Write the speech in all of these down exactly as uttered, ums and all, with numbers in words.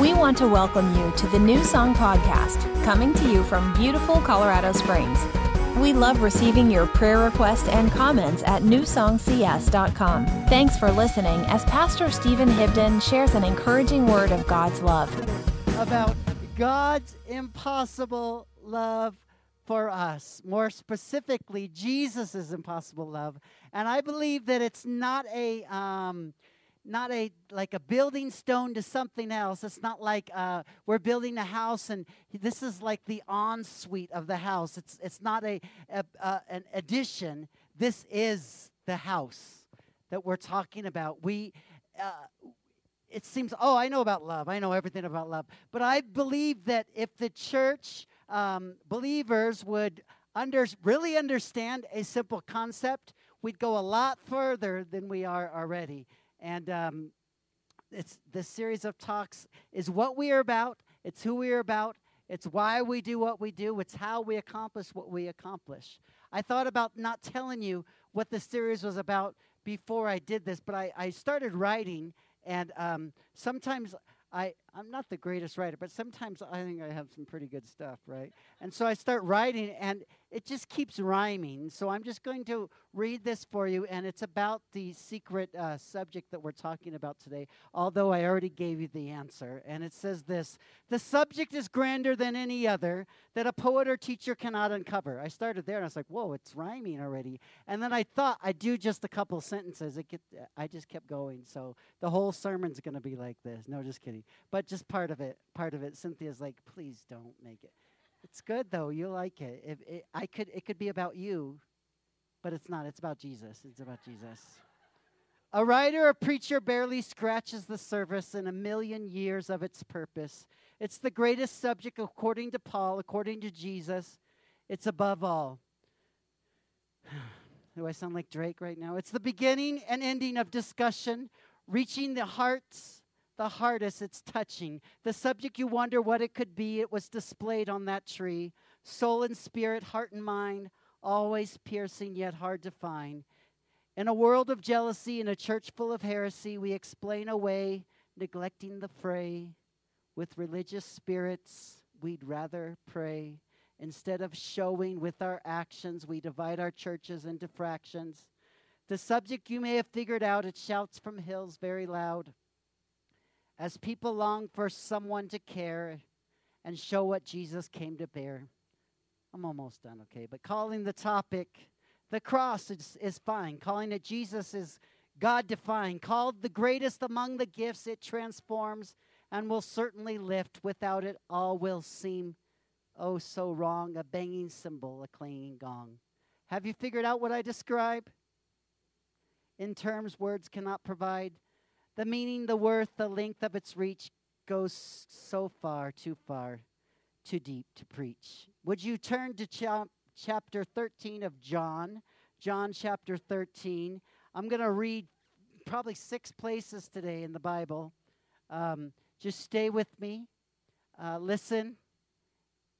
We want to welcome you to the New Song Podcast, coming to you from beautiful Colorado Springs. We love receiving your prayer requests and comments at new song c s dot com. Thanks for listening as Pastor Stephen Hibden shares an encouraging word of God's love. About God's impossible love for us. More specifically, Jesus' impossible love. And I believe that it's not a... Um, Not a like a building stone to something else. It's not like uh, we're building a house and this is like the ensuite of the house. It's it's not a, a uh, an addition. This is the house that we're talking about. We uh, it seems oh I know about love. I know everything about love. But I believe that if the church um, believers would under really understand a simple concept, we'd go a lot further than we are already. And um, it's this series of talks is what we are about. It's who we are about. It's why we do what we do. It's how we accomplish what we accomplish. I thought about not telling you what the series was about before I did this, but I, I started writing, and um, sometimes I, I'm not the greatest writer, but sometimes I think I have some pretty good stuff, right? And so I start writing, and it just keeps rhyming. So I'm just going to read this for you, and it's about the secret uh, subject that we're talking about today, although I already gave you the answer. And it says this: the subject is grander than any other that a poet or teacher cannot uncover. I started there, and I was like, whoa, it's rhyming already. And then I thought I'd do just a couple sentences. It get, I just kept going. So the whole sermon's going to be like this. No, just kidding. But just part of it, part of it. Cynthia's like, please don't make it. It's good, though. You like it. It, it. I could. It could be about you, but it's not. It's about Jesus. It's about Jesus. A writer or preacher barely scratches the surface in a million years of its purpose. It's the greatest subject, according to Paul, according to Jesus. It's above all. Do I sound like Drake right now? It's the beginning and ending of discussion, reaching the hearts. The hardest, it's touching. The subject you wonder what it could be, it was displayed on that tree. Soul and spirit, heart and mind, always piercing yet hard to find. In a world of jealousy and a church full of heresy, we explain away, neglecting the fray. With religious spirits, we'd rather pray. Instead of showing with our actions, we divide our churches into fractions. The subject you may have figured out, it shouts from hills very loud. As people long for someone to care and show what Jesus came to bear. I'm almost done, okay? But calling the topic the cross is, is fine. Calling it Jesus is God-defying. Called the greatest among the gifts, it transforms and will certainly lift. Without it, all will seem oh so wrong, a banging cymbal, a clanging gong. Have you figured out what I describe? In terms words cannot provide, the meaning, the worth, the length of its reach goes so far, too far, too deep to preach. Would you turn to cha- chapter thirteen of John? John chapter thirteen. I'm going to read probably six places today in the Bible. Um, just stay with me. Uh, listen.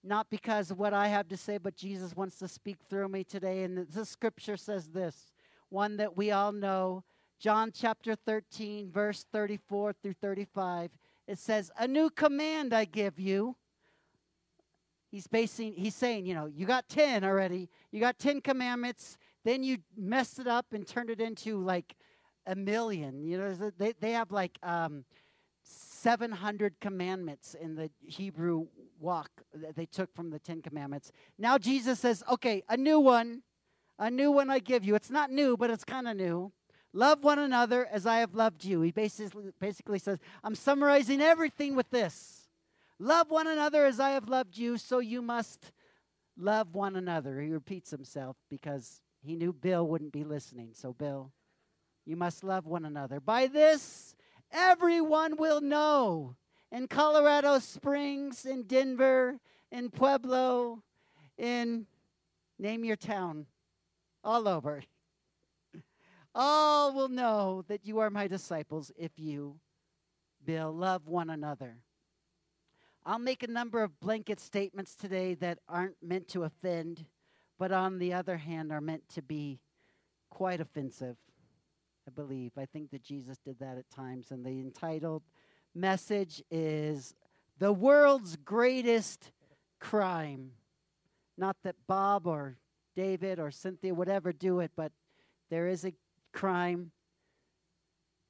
Not because of what I have to say, but Jesus wants to speak through me today. And the scripture says this, one that we all know. John chapter thirteen, verse thirty-four through thirty-five, it says, a new command I give you. He's basing, he's saying, you know, you got ten already. You got ten commandments. Then you messed it up and turned it into like a million. You know, they, they have like um, seven hundred commandments in the Hebrew walk that they took from the Ten Commandments. Now Jesus says, okay, a new one. A new one I give you. It's not new, but it's kind of new. Love one another as I have loved you. He basically basically says, I'm summarizing everything with this. Love one another as I have loved you, so you must love one another. He repeats himself because he knew Bill wouldn't be listening. So, Bill, you must love one another. By this, everyone will know in Colorado Springs, in Denver, in Pueblo, in name your town, all over. All will know that you are my disciples if you, Bill, love one another. I'll make a number of blanket statements today that aren't meant to offend, but on the other hand are meant to be quite offensive, I believe. I think that Jesus did that at times, and they entitled message is the world's greatest crime. Not that Bob or David or Cynthia would ever do it, but there is a crime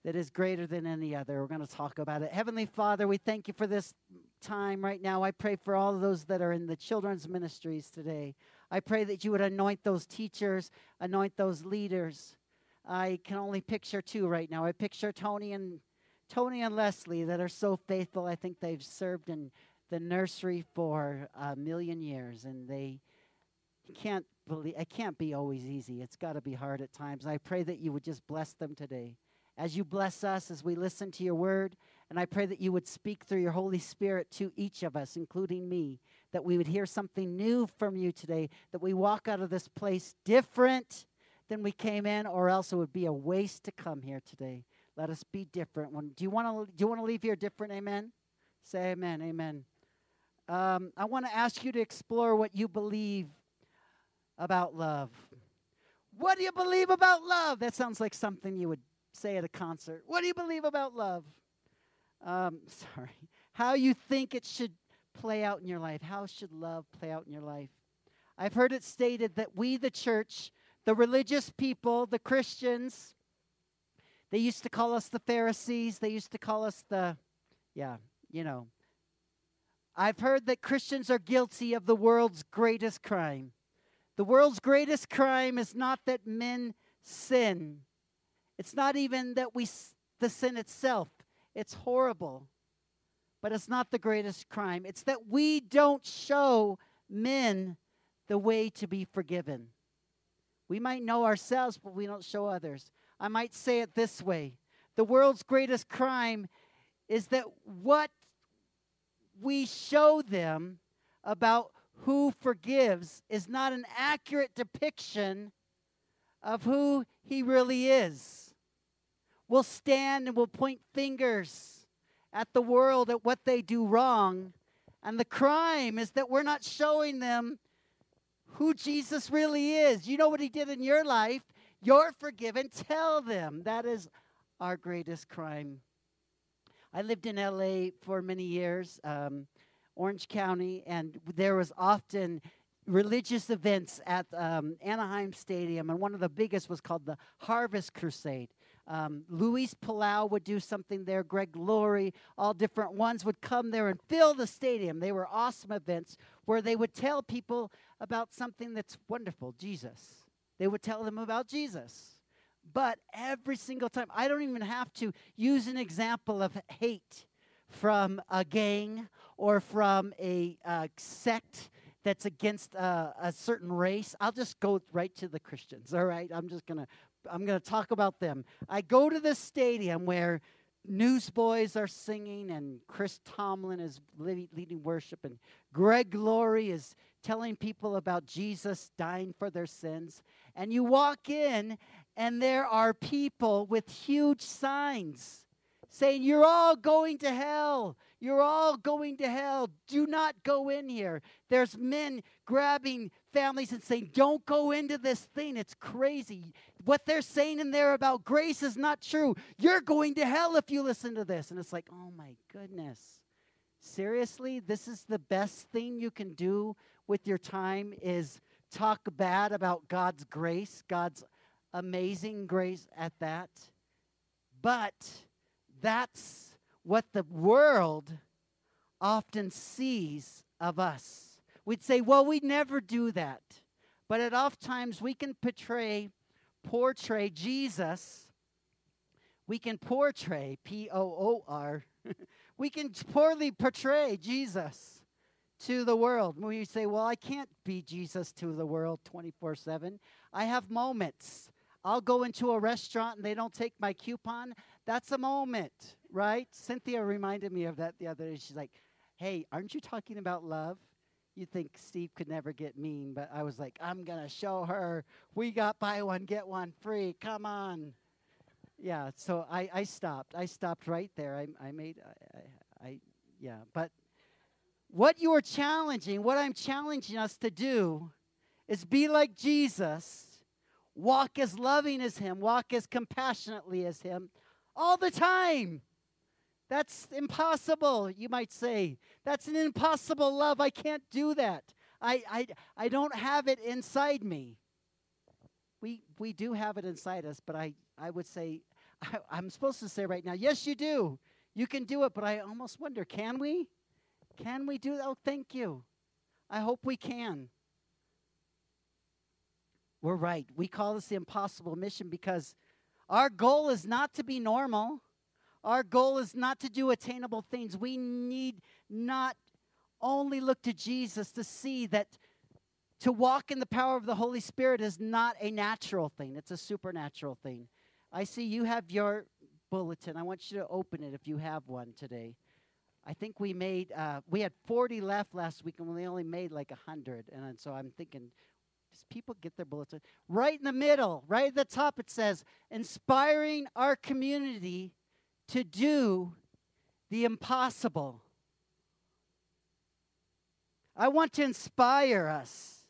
that is greater than any other. We're going to talk about it. Heavenly Father, we thank you for this time right now. I pray for all of those that are in the children's ministries today. I pray that you would anoint those teachers, anoint those leaders. I can only picture two right now. I picture Tony and Tony and Leslie that are so faithful. I think they've served in the nursery for a million years, and they can't believe it can't be always easy. It's got to be hard at times. I pray that you would just bless them today. As you bless us, as we listen to your word, and I pray that you would speak through your Holy Spirit to each of us, including me, that we would hear something new from you today, that we walk out of this place different than we came in, or else it would be a waste to come here today. Let us be different. When, do you want to do you want to leave here different? Amen? Say amen, amen. Um, I want to ask you to explore what you believe about love. What do you believe about love? That sounds like something you would say at a concert. What do you believe about love? Um, sorry. How you think it should play out in your life. How should love play out in your life? I've heard it stated that we, the church, the religious people, the Christians, they used to call us the Pharisees. They used to call us the, yeah, you know. I've heard that Christians are guilty of the world's greatest crime. The world's greatest crime is not that men sin. It's not even that we the sin itself. It's horrible. But it's not the greatest crime. It's that we don't show men the way to be forgiven. We might know ourselves, but we don't show others. I might say it this way. The world's greatest crime is that what we show them about who forgives is not an accurate depiction of who he really is. We'll stand and we'll point fingers at the world, at what they do wrong. And the crime is that we're not showing them who Jesus really is. You know what he did in your life. You're forgiven. Tell them. That is our greatest crime. I lived in L A for many years, um, Orange County, and there was often religious events at um, Anaheim Stadium, and one of the biggest was called the Harvest Crusade. Um, Luis Palau would do something there, Greg Laurie, all different ones would come there and fill the stadium. They were awesome events where they would tell people about something that's wonderful, Jesus. They would tell them about Jesus. But every single time, I don't even have to use an example of hate from a gang or from a uh, sect that's against uh, a certain race. I'll just go right to the Christians, all right? I'm just going to I'm going to talk about them. I go to this stadium where newsboys are singing and Chris Tomlin is leading worship and Greg Laurie is telling people about Jesus dying for their sins. And you walk in and there are people with huge signs saying, "You're all going to hell. You're all going to hell. Do not go in here." There's men grabbing families and saying, "Don't go into this thing. It's crazy. What they're saying in there about grace is not true. You're going to hell if you listen to this." And it's like, oh my goodness. Seriously, this is the best thing you can do with your time is talk bad about God's grace, God's amazing grace at that. But that's what the world often sees of us. We'd say, well, we never do that. But at oftentimes we can portray, portray Jesus. We can portray, P O O R. We can poorly portray Jesus to the world. When you say, well, I can't be Jesus to the world twenty-four seven. I have moments. I'll go into a restaurant and they don't take my coupon. That's a moment, right? Cynthia reminded me of that the other day. She's like, "Hey, aren't you talking about love? You think Steve could never get mean," but I was like, I'm going to show her. We got buy one, get one free. Come on. Yeah, so I, I stopped. I stopped right there. I, I made, I, I, I, yeah. But what you are challenging, what I'm challenging us to do is be like Jesus. Walk as loving as him. Walk as compassionately as him all the time. That's impossible, you might say. That's an impossible love. I can't do that. I I, I don't have it inside me. We we do have it inside us, but I, I would say, I, I'm supposed to say right now, yes, you do. You can do it, but I almost wonder, can we? Can we do that? Oh, thank you. I hope we can. We're right. We call this the impossible mission because our goal is not to be normal. Our goal is not to do attainable things. We need not only look to Jesus to see that to walk in the power of the Holy Spirit is not a natural thing. It's a supernatural thing. I see you have your bulletin. I want you to open it if you have one today. I think we made, uh, we had forty left last week, and we only made like one hundred. And so I'm thinking, does people get their bulletin? Right in the middle, right at the top, it says, inspiring our community to do the impossible. I want to inspire us.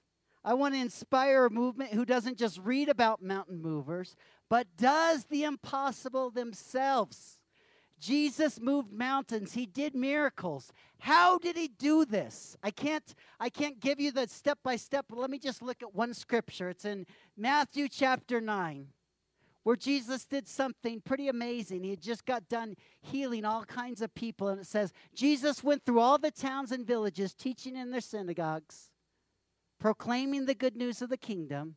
I want to inspire a movement who doesn't just read about mountain movers, but does the impossible themselves. Jesus moved mountains. He did miracles. How did he do this? I can't, I can't give you the step-by-step, but let me just look at one scripture. It's in Matthew chapter nine, where Jesus did something pretty amazing. He had just got done healing all kinds of people, and it says, Jesus went through all the towns and villages, teaching in their synagogues, proclaiming the good news of the kingdom.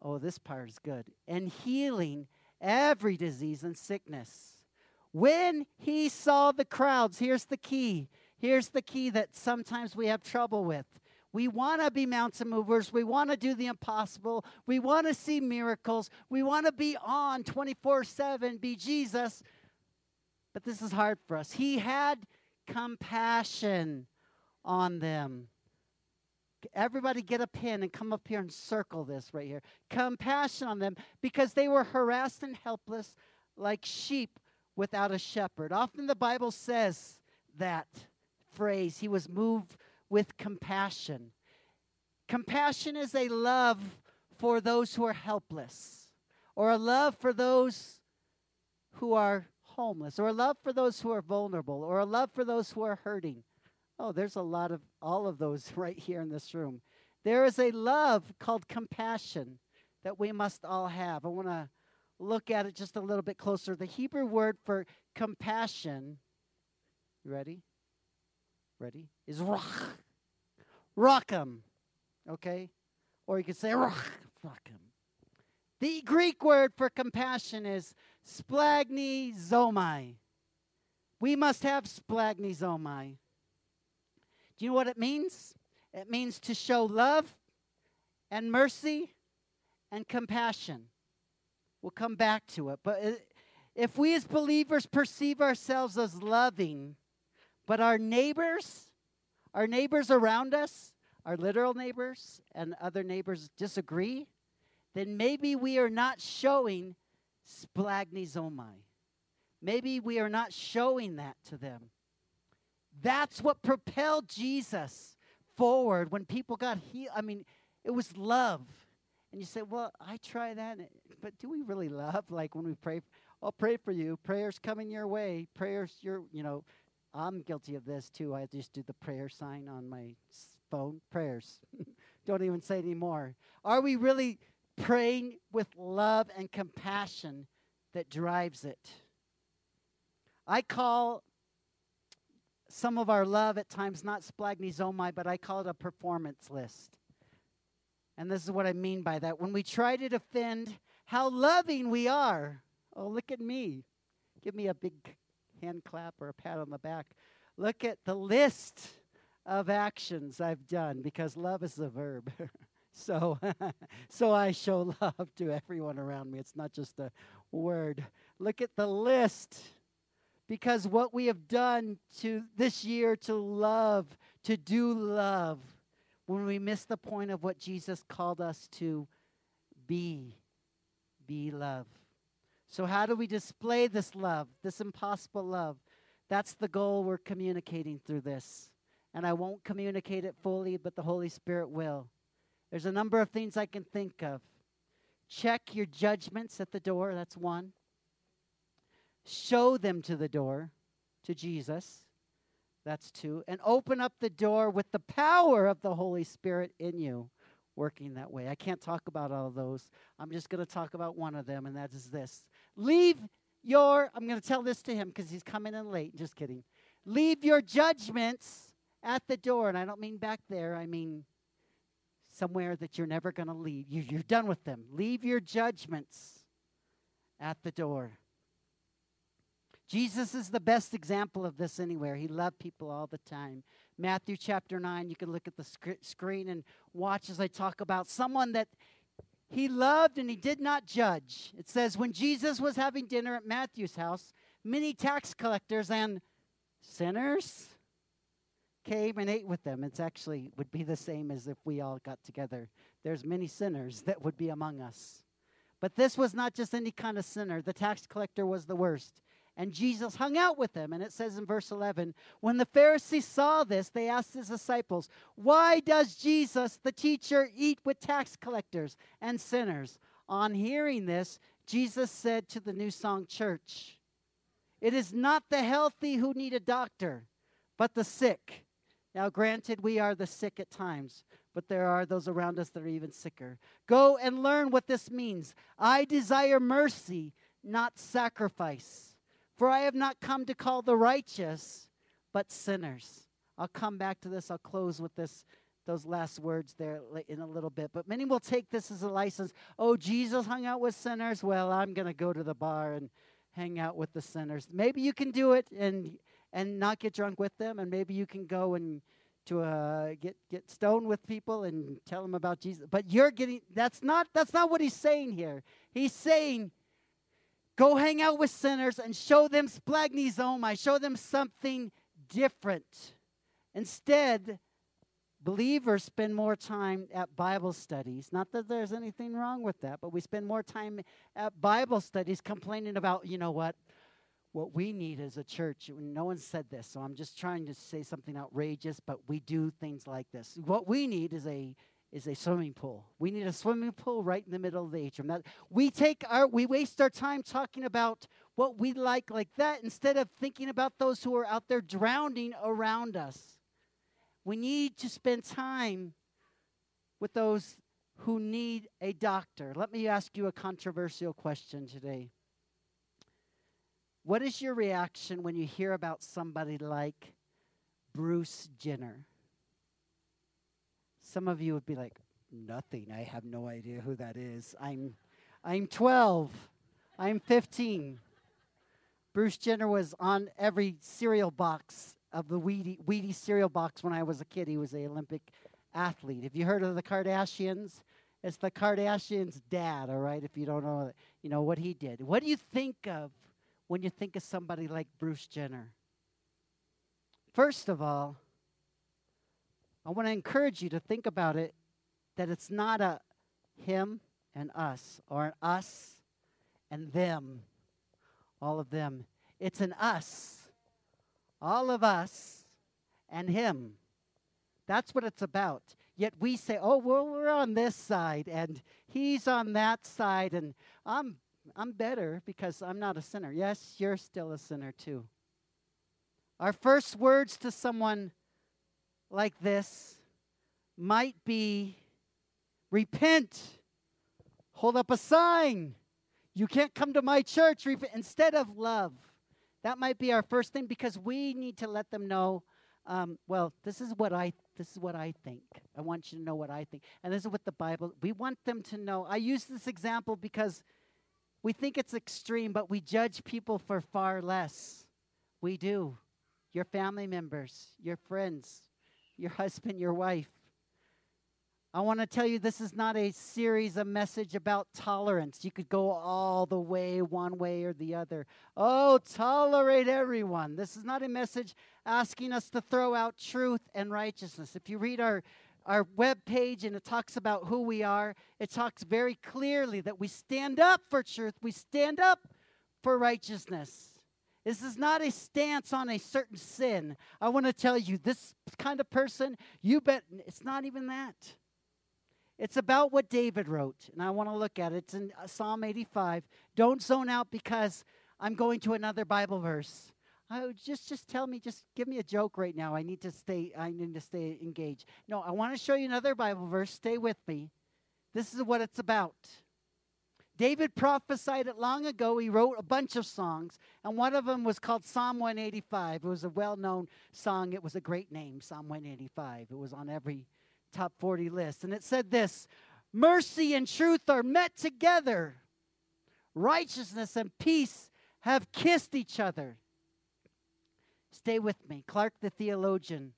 Oh, this part is good. And healing every disease and sickness. When he saw the crowds, here's the key. Here's the key that sometimes we have trouble with. We want to be mountain movers. We want to do the impossible. We want to see miracles. We want to be on twenty-four seven, be Jesus. But this is hard for us. He had compassion on them. Everybody get a pen and come up here and circle this right here. Compassion on them because they were harassed and helpless like sheep without a shepherd. Often the Bible says that phrase, he was moved with compassion. Compassion is a love for those who are helpless, or a love for those who are homeless, or a love for those who are vulnerable, or a love for those who are hurting. Oh, there's a lot of all of those right here in this room. There is a love called compassion that we must all have. I want to look at it just a little bit closer. The Hebrew word for compassion, you ready? Ready? Is rock. Rockam. Okay? Or you could say rock. Rockam. The Greek word for compassion is splagchnizomai. We must have splagchnizomai. Do you know what it means? It means to show love and mercy and compassion. We'll come back to it. But if we as believers perceive ourselves as loving, but our neighbors, our neighbors around us, our literal neighbors and other neighbors disagree, then maybe we are not showing splagchnizomai. Maybe we are not showing that to them. That's what propelled Jesus forward when people got healed. I mean, it was love. And you say, well, I try that, but do we really love? Like when we pray, I'll pray for you. Prayer's coming your way. Prayer's your, you know, I'm guilty of this too. I just do the prayer sign on my phone. Prayers. Don't even say any more. Are we really praying with love and compassion that drives it? I call some of our love at times not splagchnizomai, but I call it a performance list. And this is what I mean by that. When we try to defend how loving we are, oh, look at me. Give me a big hand clap or a pat on the back. Look at the list of actions I've done, because love is a verb. so, so I show love to everyone around me. It's not just a word. Look at the list, because what we have done to this year to love, to do love, when we miss the point of what Jesus called us to be, be love. So how do we display this love, this impossible love? That's the goal we're communicating through this. And I won't communicate it fully, but the Holy Spirit will. There's a number of things I can think of. Check your judgments at the door. That's one. show them to the door, to Jesus. That's two. And open up the door with the power of the Holy Spirit in you, working that way. I can't talk about all of those. I'm just going to talk about one of them, and that is this. Leave your, I'm going to tell this to him because he's coming in late. Just kidding. Leave your judgments at the door. And I don't mean back there. I mean somewhere that you're never going to leave. You, you're done with them. Leave your judgments at the door. Jesus is the best example of this anywhere. He loved people all the time. Matthew chapter nine, you can look at the sc- screen and watch as I talk about someone that he loved and he did not judge. It says, when Jesus was having dinner at Matthew's house, many tax collectors and sinners came and ate with them. It's actually would be the same as if we all got together. There's many sinners that would be among us. But this was not just any kind of sinner. The tax collector was the worst. And Jesus hung out with them. And it says in verse eleven, when the Pharisees saw this, they asked his disciples, why does Jesus, the teacher, eat with tax collectors and sinners? On hearing this, Jesus said to the New Song Church, it is not the healthy who need a doctor, but the sick. Now, granted, we are the sick at times, but there are those around us that are even sicker. Go and learn what this means. I desire mercy, not sacrifice. For I have not come to call the righteous, but sinners. I'll come back to this. I'll close with this, those last words there in a little bit. But many will take this as a license. Oh, Jesus hung out with sinners. Well, I'm going to go to the bar and hang out with the sinners. Maybe you can do it and and not get drunk with them. And maybe you can go and to uh, get get stoned with people and tell them about Jesus. But you're getting, that's not that's not what he's saying here. He's saying, go hang out with sinners and show them splagchnizomai. Show them something different. Instead, believers spend more time at Bible studies. Not that there's anything wrong with that, but we spend more time at Bible studies complaining about, you know what, what we need as a church. No one said this, so I'm just trying to say something outrageous, but we do things like this. What we need is a is a swimming pool. We need a swimming pool right in the middle of the atrium. That we take our, we waste our time talking about what we like like that instead of thinking about those who are out there drowning around us. We need to spend time with those who need a doctor. Let me ask you a controversial question today. What is your reaction when you hear about somebody like Bruce Jenner? Some of you would be like, nothing. I have no idea who that is. I'm I'm twelve. I'm fifteen. Bruce Jenner was on every cereal box of the Wheaties, Wheaties cereal box when I was a kid. He was an Olympic athlete. Have you heard of the Kardashians? It's the Kardashians' dad, all right, if you don't know that, you know what he did. What do you think of when you think of somebody like Bruce Jenner? First of all, I want to encourage you to think about it, that it's not a him and us, or an us and them, all of them. It's an us, all of us, and him. That's what it's about. Yet we say, oh, well, we're on this side, and he's on that side, and I'm I'm better because I'm not a sinner. Yes, you're still a sinner too. Our first words to someone like this might be, repent, hold up a sign, you can't come to my church, repent, instead of love. That might be our first thing, because we need to let them know, um, well, this is what I this is what I think. I want you to know what I think. And this is what the Bible, we want them to know. I use this example because we think it's extreme, but we judge people for far less. We do. Your family members, your friends, your husband, your wife. I want to tell you this is not a series, a message about tolerance. You could go all the way, one way or the other. Oh, tolerate everyone. This is not a message asking us to throw out truth and righteousness. If you read our, our webpage and it talks about who we are, it talks very clearly that we stand up for truth. We stand up for righteousness. This is not a stance on a certain sin. I want to tell you, this kind of person, you bet, it's not even that. It's about what David wrote, and I want to look at it. It's in Psalm eighty-five. Don't zone out because I'm going to another Bible verse. Oh, just, just tell me, just give me a joke right now. I need to stay, I need to stay engaged. No, I want to show you another Bible verse. Stay with me. This is what it's about. David prophesied it long ago. He wrote a bunch of songs, and one of them was called Psalm one eighty-five. It was a well-known song. It was a great name, Psalm one eighty-five. It was on every top forty list, and it said this: mercy and truth are met together. Righteousness and peace have kissed each other. Stay with me. Clark, the theologian,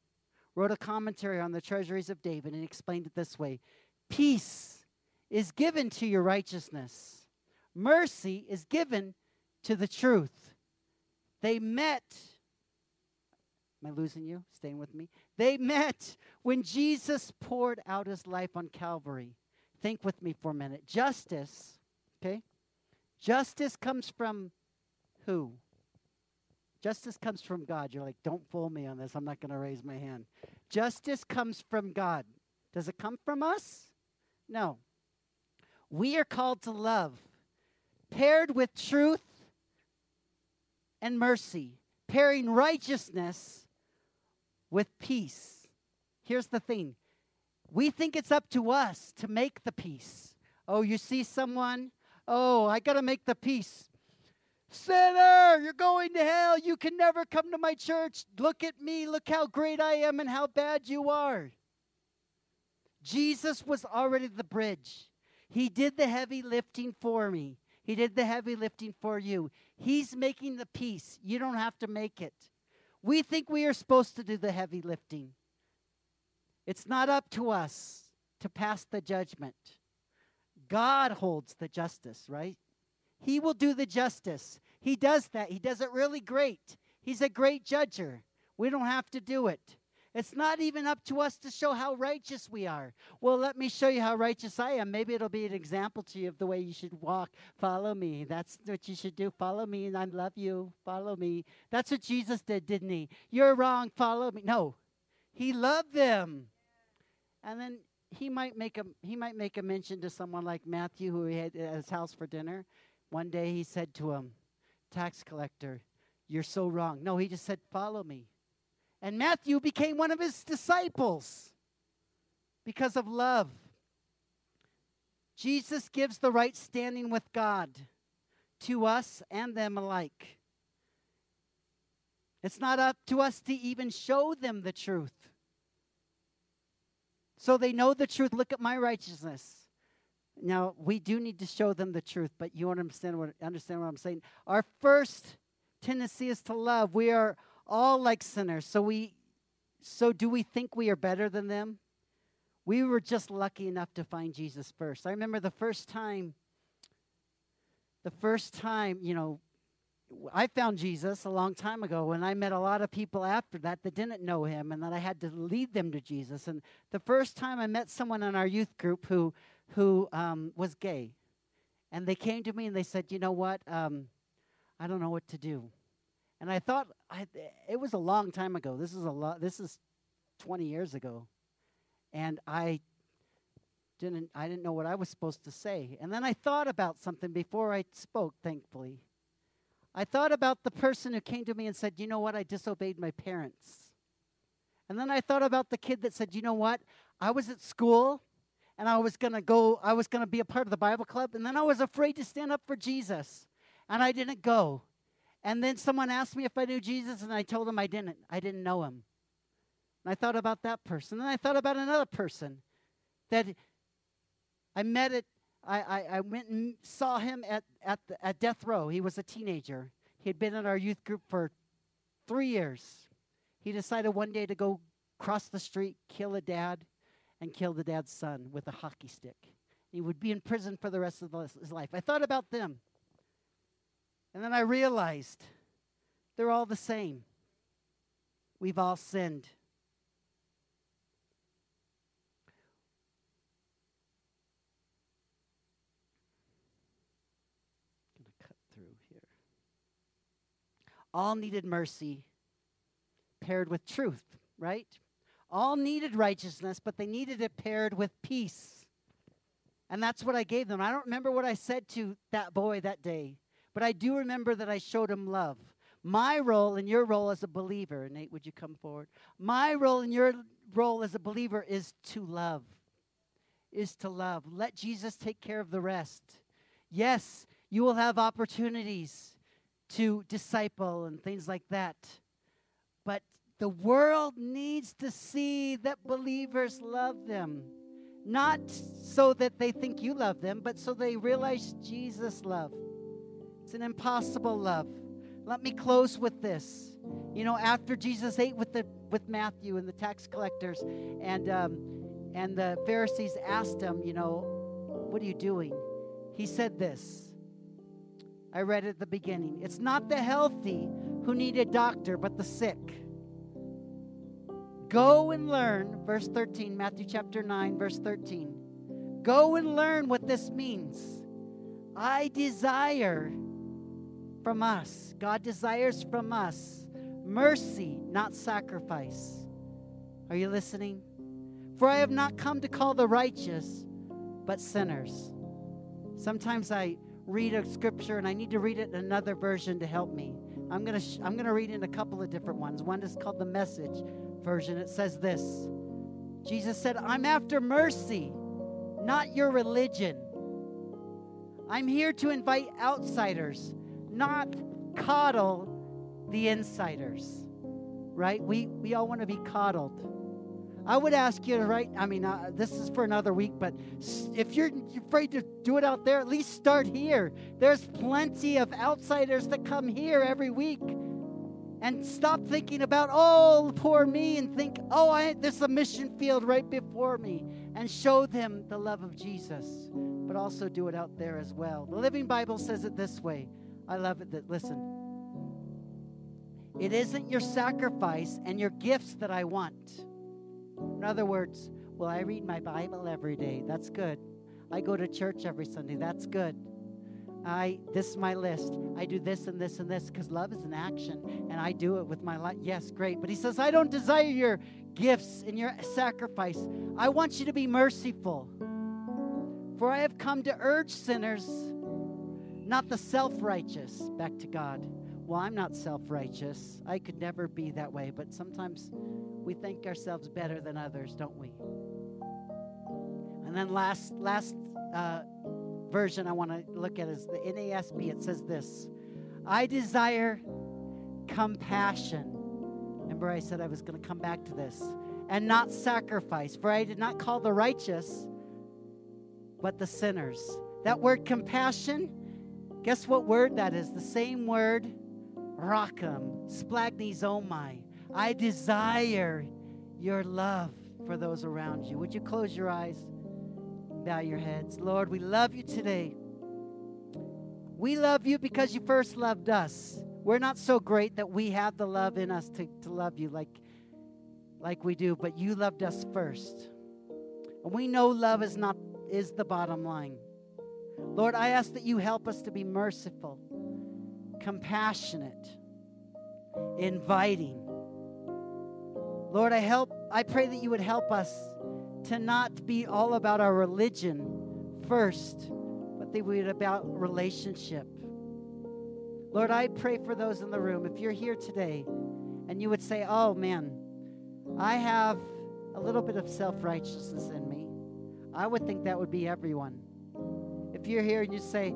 wrote a commentary on the treasuries of David and explained it this way. Peace is given to your righteousness. Mercy is given to the truth. They met. Am I losing you? Staying with me. They met when Jesus poured out his life on Calvary. Think with me for a minute. Justice, okay? Justice comes from who? Justice comes from God. You're like, don't fool me on this. I'm not going to raise my hand. Justice comes from God. Does it come from us? No. We are called to love, paired with truth and mercy, pairing righteousness with peace. Here's the thing. We think it's up to us to make the peace. Oh, you see someone? Oh, I got to make the peace. Sinner, you're going to hell. You can never come to my church. Look at me. Look how great I am and how bad you are. Jesus was already the bridge. He did the heavy lifting for me. He did the heavy lifting for you. He's making the peace. You don't have to make it. We think we are supposed to do the heavy lifting. It's not up to us to pass the judgment. God holds the justice, right? He will do the justice. He does that. He does it really great. He's a great judger. We don't have to do it. It's not even up to us to show how righteous we are. Well, let me show you how righteous I am. Maybe it'll be an example to you of the way you should walk. Follow me. That's what you should do. Follow me, and I love you. Follow me. That's what Jesus did, didn't he? You're wrong. Follow me. No. He loved them. And then he might make a, he might make a mention to someone like Matthew, who he had at his house for dinner. One day he said to him, tax collector, you're so wrong. No, he just said, follow me. And Matthew became one of his disciples because of love. Jesus gives the right standing with God to us and them alike. It's not up to us to even show them the truth. So they know the truth. Look at my righteousness. Now, we do need to show them the truth, but you understand what, understand what I'm saying. Our first tendency is to love. We are all like sinners, so we, so do we think we are better than them? We were just lucky enough to find Jesus first. I remember the first time, the first time, you know, I found Jesus a long time ago, and I met a lot of people after that that didn't know him, and that I had to lead them to Jesus. And the first time I met someone in our youth group who who um, was gay. And they came to me and they said, you know what, um, I don't know what to do. And I thought, I, it was a long time ago. This is a lot. This is twenty years ago. And I didn't, I didn't know what I was supposed to say. And then I thought about something before I spoke, thankfully. I thought about the person who came to me and said, you know what, I disobeyed my parents. And then I thought about the kid that said, you know what, I was at school, and I was going to go, I was going to be a part of the Bible club, and then I was afraid to stand up for Jesus, and I didn't go. And then someone asked me if I knew Jesus, and I told him I didn't. I didn't know him. And I thought about that person. And I thought about another person that I met at, I, I, I went and saw him at, at, the, at death row. He was a teenager. He had been in our youth group for three years. He decided one day to go cross the street, kill a dad, and kill the dad's son with a hockey stick. He would be in prison for the rest of his life. I thought about them. And then I realized they're all the same. We've all sinned. I'm going to cut through here. All needed mercy paired with truth, right? All needed righteousness, but they needed it paired with peace. And that's what I gave them. I don't remember what I said to that boy that day. But I do remember that I showed him love. My role and your role as a believer, Nate, would you come forward? My role and your role as a believer is to love, is to love. Let Jesus take care of the rest. Yes, you will have opportunities to disciple and things like that. But the world needs to see that believers love them. Not so that they think you love them, but so they realize Jesus' love. It's an impossible love. Let me close with this. You know, after Jesus ate with the with Matthew and the tax collectors, and um, and the Pharisees asked him, you know, what are you doing? He said this. I read at the beginning. It's not the healthy who need a doctor, but the sick. Go and learn, verse thirteen, Matthew chapter nine, verse thirteen. Go and learn what this means. I desire from us, God desires from us, mercy, not sacrifice. Are you listening? For I have not come to call the righteous, but sinners. Sometimes I read a scripture and I need to read it in another version to help me. I'm going to sh- I'm going to read in a couple of different ones. One is called the Message version. It says this. Jesus said, I'm after mercy, not your religion. I'm here to invite outsiders, not coddle the insiders. Right? We we all want to be coddled. I would ask you to write, I mean, uh, this is for another week, but if you're afraid to do it out there, at least start here. There's plenty of outsiders that come here every week. And stop thinking about, oh, poor me, and think, oh, I, there's a mission field right before me. And show them the love of Jesus, but also do it out there as well. The Living Bible says it this way. I love it. That, listen. It isn't your sacrifice and your gifts that I want. In other words, well, I read my Bible every day. That's good. I go to church every Sunday. That's good. I this is my list. I do this and this and this because love is an action, and I do it with my life. Yes, great. But he says, I don't desire your gifts and your sacrifice. I want you to be merciful. For I have come to urge sinners, not the self-righteous, back to God. Well, I'm not self-righteous. I could never be that way. But sometimes we think ourselves better than others, don't we? And then last last uh, version I want to look at is the N A S B. It says this. I desire compassion. Remember I said I was going to come back to this. And not sacrifice. For I did not call the righteous, but the sinners. That word compassion, guess what word that is? The same word, rockam, splagchnizomai. I desire your love for those around you. Would you close your eyes, bow your heads? Lord, we love you today. We love you because you first loved us. We're not so great that we have the love in us to, to love you like, like we do, but you loved us first. And we know love is not is the bottom line. Lord, I ask that you help us to be merciful, compassionate, inviting. Lord, I help. I pray that you would help us to not be all about our religion first, but that we would about relationship. Lord, I pray for those in the room. If you're here today and you would say, oh, man, I have a little bit of self-righteousness in me. I would think that would be everyone. If you're here and you say,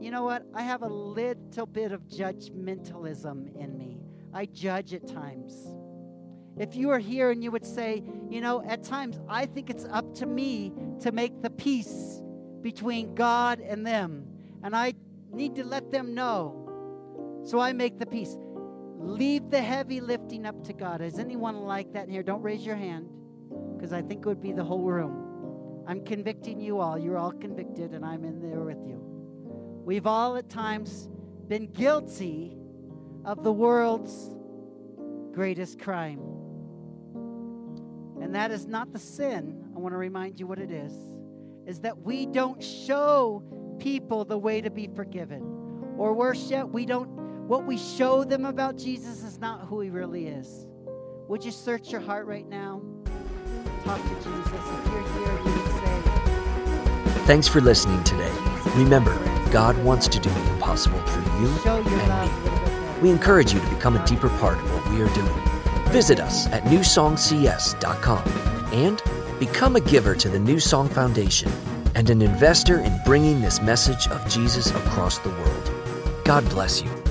you know what, I have a little bit of judgmentalism in me. I judge at times. If you are here and you would say, you know, at times I think it's up to me to make the peace between God and them, and I need to let them know, so I make the peace. Leave the heavy lifting up to God. Is anyone like that in here? Don't raise your hand, because I think it would be the whole room. I'm convicting you all. You're all convicted, and I'm in there with you. We've all at times been guilty of the world's greatest crime. And that is not the sin. I want to remind you what it is, is that we don't show people the way to be forgiven. Or worse yet, we don't, what we show them about Jesus is not who he really is. Would you search your heart right now? Talk to Jesus. If you're here, you would say, Thanks for listening today. Remember, God wants to do the impossible through you and me. We encourage you to become a deeper part of what we are doing. Visit us at new song c s dot com and become a giver to the New Song Foundation and an investor in bringing this message of Jesus across the world. God bless you.